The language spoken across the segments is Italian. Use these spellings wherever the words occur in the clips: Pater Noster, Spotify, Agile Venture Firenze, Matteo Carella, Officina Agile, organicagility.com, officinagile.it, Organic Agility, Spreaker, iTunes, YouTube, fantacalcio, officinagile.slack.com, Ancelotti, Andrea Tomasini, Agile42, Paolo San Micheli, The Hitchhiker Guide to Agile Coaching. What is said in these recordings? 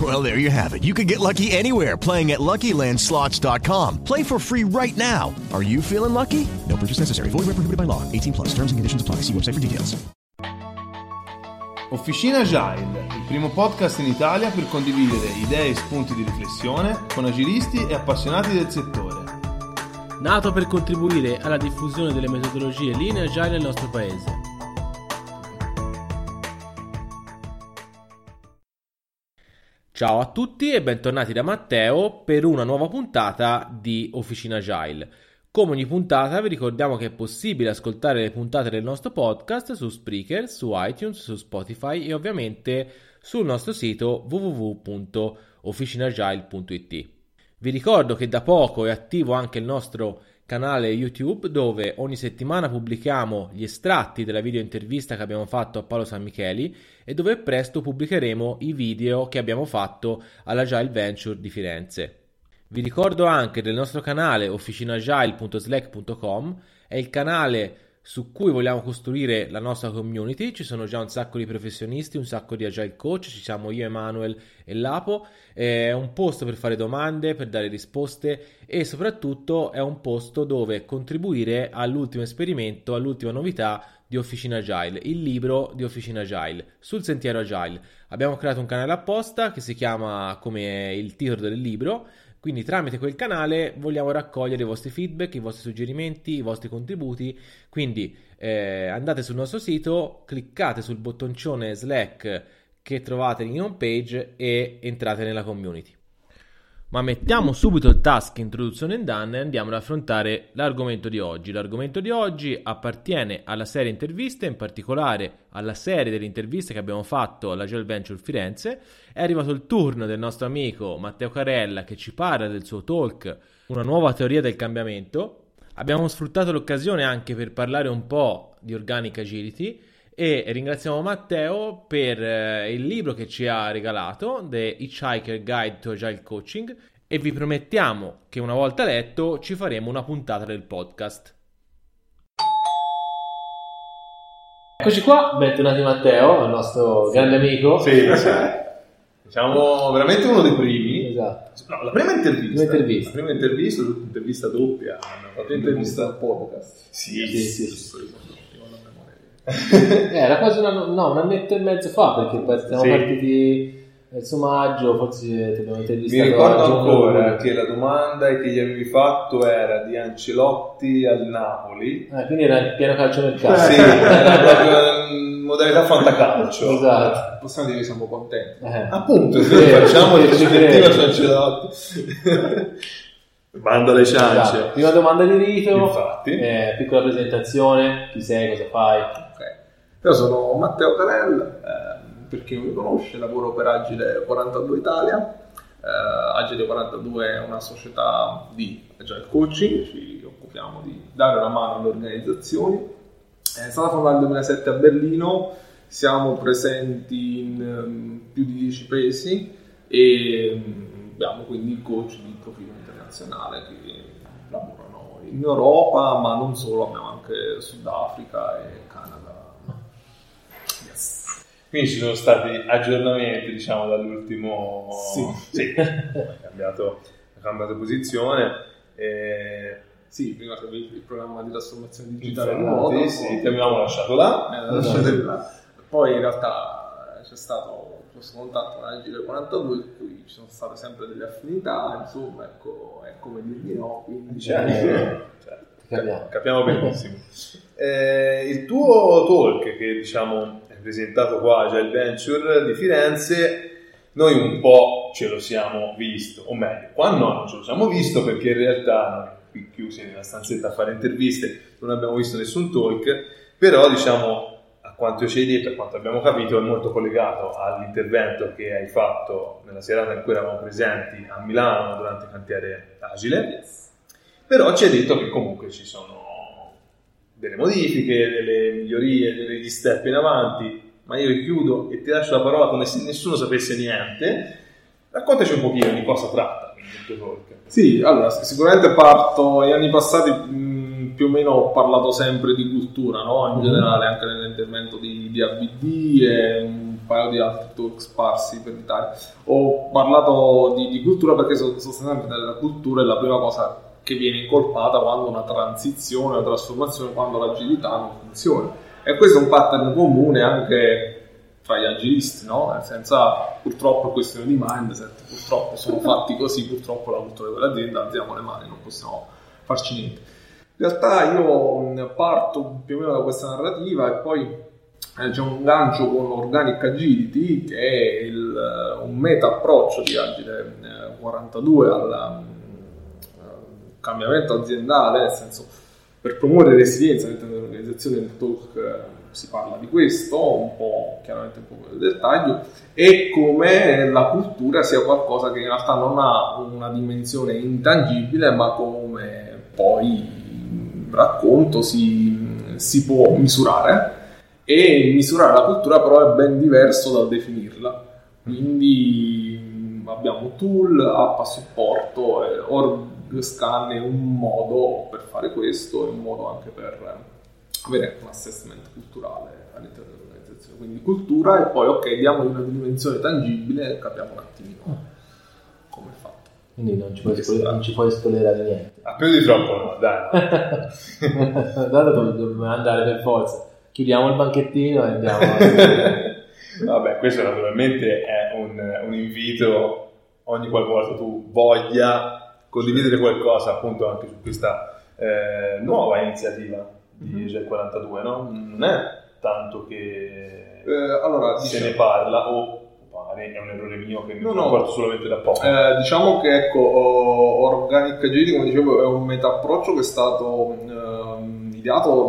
Well, there you have it. You can get lucky anywhere, playing at LuckyLandSlots.com. Play for free right now. Are you feeling lucky? No purchase necessary. Void where prohibited by law. 18 plus. Terms and conditions apply. See website for details. Officina Agile, il primo podcast in Italia per condividere idee e spunti di riflessione con agilisti e appassionati del settore. Nato per contribuire alla diffusione delle metodologie lean agile nel nostro paese. Ciao a tutti e bentornati da Matteo per una nuova puntata di Officina Agile. Come ogni puntata vi ricordiamo che è possibile ascoltare le puntate del nostro podcast su Spreaker, su iTunes, su Spotify e ovviamente sul nostro sito www.officinagile.it. Vi ricordo che da poco è attivo anche il nostro canale YouTube dove ogni settimana pubblicaamo gli estratti della video intervista che abbiamo fatto a Paolo San Micheli e dove presto pubblicheremo i video che abbiamo fatto all'Agile Venture di Firenze. Vi ricordo anche del nostro canale officinagile.slack.com, è il canale su cui vogliamo costruire la nostra community, ci sono già un sacco di professionisti, un sacco di agile coach, ci siamo io, Emanuel e Lapo, è un posto per fare domande, per dare risposte e soprattutto è un posto dove contribuire all'ultimo esperimento, all'ultima novità di Officina Agile, il libro di Officina Agile, sul sentiero agile. Abbiamo creato un canale apposta che si chiama come il titolo del libro. Quindi tramite quel canale vogliamo raccogliere i vostri feedback, i vostri suggerimenti, i vostri contributi, quindi andate sul nostro sito, cliccate sul bottoncione Slack che trovate in home page e entrate nella community. Ma mettiamo subito il task introduzione in danno e andiamo ad affrontare l'argomento di oggi. L'argomento di oggi appartiene alla serie interviste, in particolare alla serie delle interviste che abbiamo fatto alla Agile Venture Firenze. È arrivato il turno del nostro amico Matteo Carella che ci parla del suo talk Una nuova teoria del cambiamento. Abbiamo sfruttato l'occasione anche per parlare un po' di Organic Agility e ringraziamo Matteo per il libro che ci ha regalato, The Hitchhiker Guide to Agile Coaching, e vi promettiamo che una volta letto ci faremo una puntata del podcast. Eccoci qua, bentornati Matteo, il nostro grande amico. Sì. Siamo veramente uno dei primi. Esatto. No, la prima intervista un'intervista doppia, la prima intervista al podcast. Sì. Era quasi un annetto e mezzo fa perché siamo partiti il suo maggio, forse ti abbiamo intervistato. Mi ricordo ancora che la domanda che gli avevi fatto era di Ancelotti al Napoli. Quindi era il pieno calcio mercato. Sì, era proprio modalità fantacalcio. Esatto. Possiamo dire che siamo contenti. Appunto, se facciamo la prospettiva su Ancelotti. Bando alle ciance. Esatto. Prima domanda di rito. Infatti. Piccola presentazione, chi sei, cosa fai? Io sono Matteo Carella, per chi non mi conosce lavoro per Agile42 Italia. Agile42 è una società di agile coaching, ci occupiamo di dare una mano alle organizzazioni. È stata formata nel 2007 a Berlino, siamo presenti in più di 10 paesi e abbiamo quindi coach di profilo internazionale che lavorano in Europa, ma non solo, abbiamo anche Sudafrica e Canada. Quindi ci sono stati aggiornamenti, diciamo, dall'ultimo... Sì. ha cambiato posizione. Sì, prima il programma di trasformazione digitale nuovo. Sì, ti avevamo lasciato là. Poi in realtà c'è stato questo contatto con Agile42, in cui ci sono state sempre delle affinità, insomma, ecco, è come dirgli no, 15 anni. Capiamo benissimo. Il tuo talk, che diciamo... presentato qua Agile Venture di Firenze, noi un po' ce lo siamo visto, o meglio, qua no, non ce lo siamo visto perché in realtà qui chiusi nella stanzetta a fare interviste non abbiamo visto nessun talk, però diciamo a quanto ci hai detto, a quanto abbiamo capito è molto collegato all'intervento che hai fatto nella serata in cui eravamo presenti a Milano durante il cantiere Agile, però ci hai detto che comunque ci sono delle modifiche, delle migliorie, degli step in avanti, ma io chiudo e ti lascio la parola come se nessuno sapesse niente. Raccontaci un pochino di cosa tratta. Sì, allora, sicuramente parto, negli anni passati più o meno ho parlato sempre di cultura, no? In generale, anche nell'intervento di ABD e un paio di altri talk sparsi per l'Italia. Ho parlato di cultura perché sostanzialmente la cultura è la prima cosa che viene incolpata quando una transizione, una trasformazione, quando l'agilità non funziona. E questo è un pattern comune anche tra gli agilisti, no? Senza, purtroppo è questione di mindset, purtroppo sono fatti così, purtroppo la cultura di quell'azienda, alziamo le mani, non possiamo farci niente. In realtà io parto più o meno da questa narrativa e poi c'è un gancio con Organic Agility, che è un meta-approccio di Agile 42 alla cambiamento aziendale, nel senso, per promuovere resilienza all'interno dell'organizzazione. Del talk si parla di questo, un po', chiaramente un po' nel dettaglio, e come la cultura sia qualcosa che in realtà non ha una dimensione intangibile, ma come poi racconto si può misurare, e misurare la cultura però è ben diverso dal definirla. Quindi abbiamo tool, app a supporto, scan è un modo per fare questo, è un modo anche per avere un assessment culturale all'interno dell'organizzazione. Quindi cultura, e poi ok, diamo una dimensione tangibile e capiamo un attimino come è fatto. Quindi non ci puoi spoilerare niente. Più di troppo no, dai. Dobbiamo andare per forza. Chiudiamo il banchettino e andiamo. Vabbè, questo naturalmente è un invito ogni qualvolta tu voglia condividere qualcosa, appunto, anche su questa nuova iniziativa di Agile 42, no? Non è tanto che ne parla, o è un errore mio che mi ricordo solamente da poco. Diciamo che, ecco, Organic Agility, come dicevo, è un meta-approccio che è stato ideato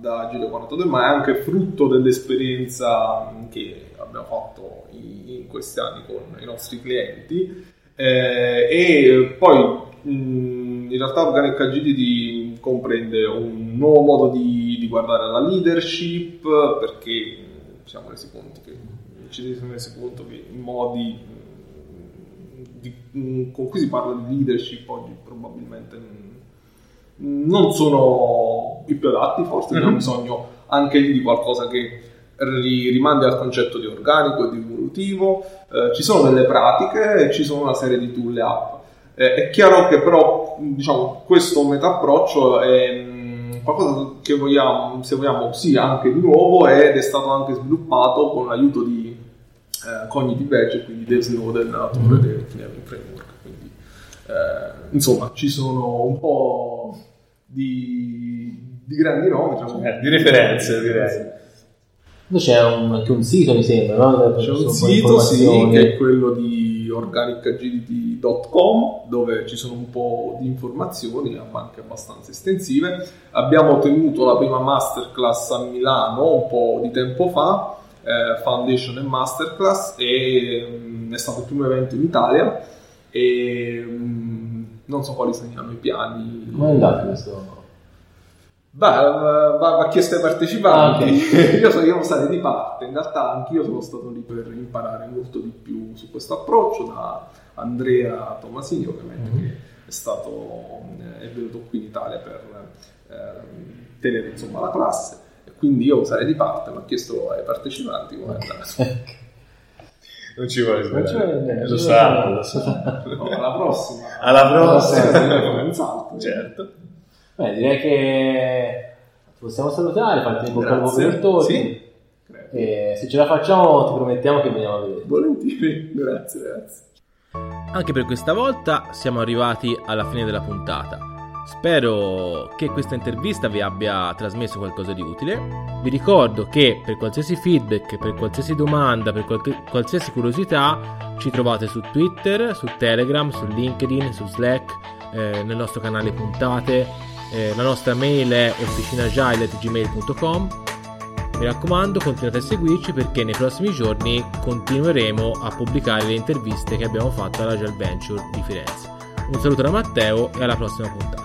da Agile 42, ma è anche frutto dell'esperienza che abbiamo fatto in questi anni con i nostri clienti. E poi in realtà Organic Agility comprende un nuovo modo di guardare alla leadership, perché ci siamo resi conto che i modi con cui si parla di leadership oggi probabilmente non sono i più adatti, forse abbiamo bisogno anche lì di qualcosa che rimandi al concetto di organico e di evolutivo. Ci sono delle pratiche, ci sono una serie di tool e app. È chiaro che però, diciamo, questo meta-approccio è qualcosa che vogliamo, se vogliamo, sì, anche di nuovo, ed è stato anche sviluppato con l'aiuto di Cognitive Edge, quindi del allenatore del framework. Quindi, insomma, ci sono un po' di grandi nomi, di referenze, direi. C'è anche un sito, mi sembra, no? C'è un sito, sì, che è quello di organicagility.com, dove ci sono un po' di informazioni, ma anche abbastanza estensive. Abbiamo tenuto la prima masterclass a Milano un po' di tempo fa, Foundation e Masterclass, e è stato il primo evento in Italia, e non so quali saranno i piani. Come è andato questo? Va chiesto ai partecipanti. Io sono stato di parte, in realtà anch'io sono stato lì per imparare molto di più su questo approccio da Andrea Tomasini, ovviamente, che è venuto qui in Italia per tenere, insomma, la classe, e quindi io sarei di parte, ma ho chiesto ai partecipanti come andare. Non ci vuole sbagliare, lo sanno. No, alla prossima. Certo. Beh, direi che possiamo salutare, farti un bocca al lupo per tutti. Sì. E se ce la facciamo ti promettiamo che veniamo a vedere. Volentieri, grazie. Anche per questa volta siamo arrivati alla fine della puntata. Spero che questa intervista vi abbia trasmesso qualcosa di utile. Vi ricordo che per qualsiasi feedback, per qualsiasi domanda, per qualsiasi curiosità ci trovate su Twitter, su Telegram, su LinkedIn, su Slack, nel nostro canale puntate. La nostra mail è officinagile.gmail.com. Mi raccomando, continuate a seguirci, perché nei prossimi giorni continueremo a pubblicare le interviste che abbiamo fatto alla Agile Venture di Firenze. Un saluto da Matteo e alla prossima puntata.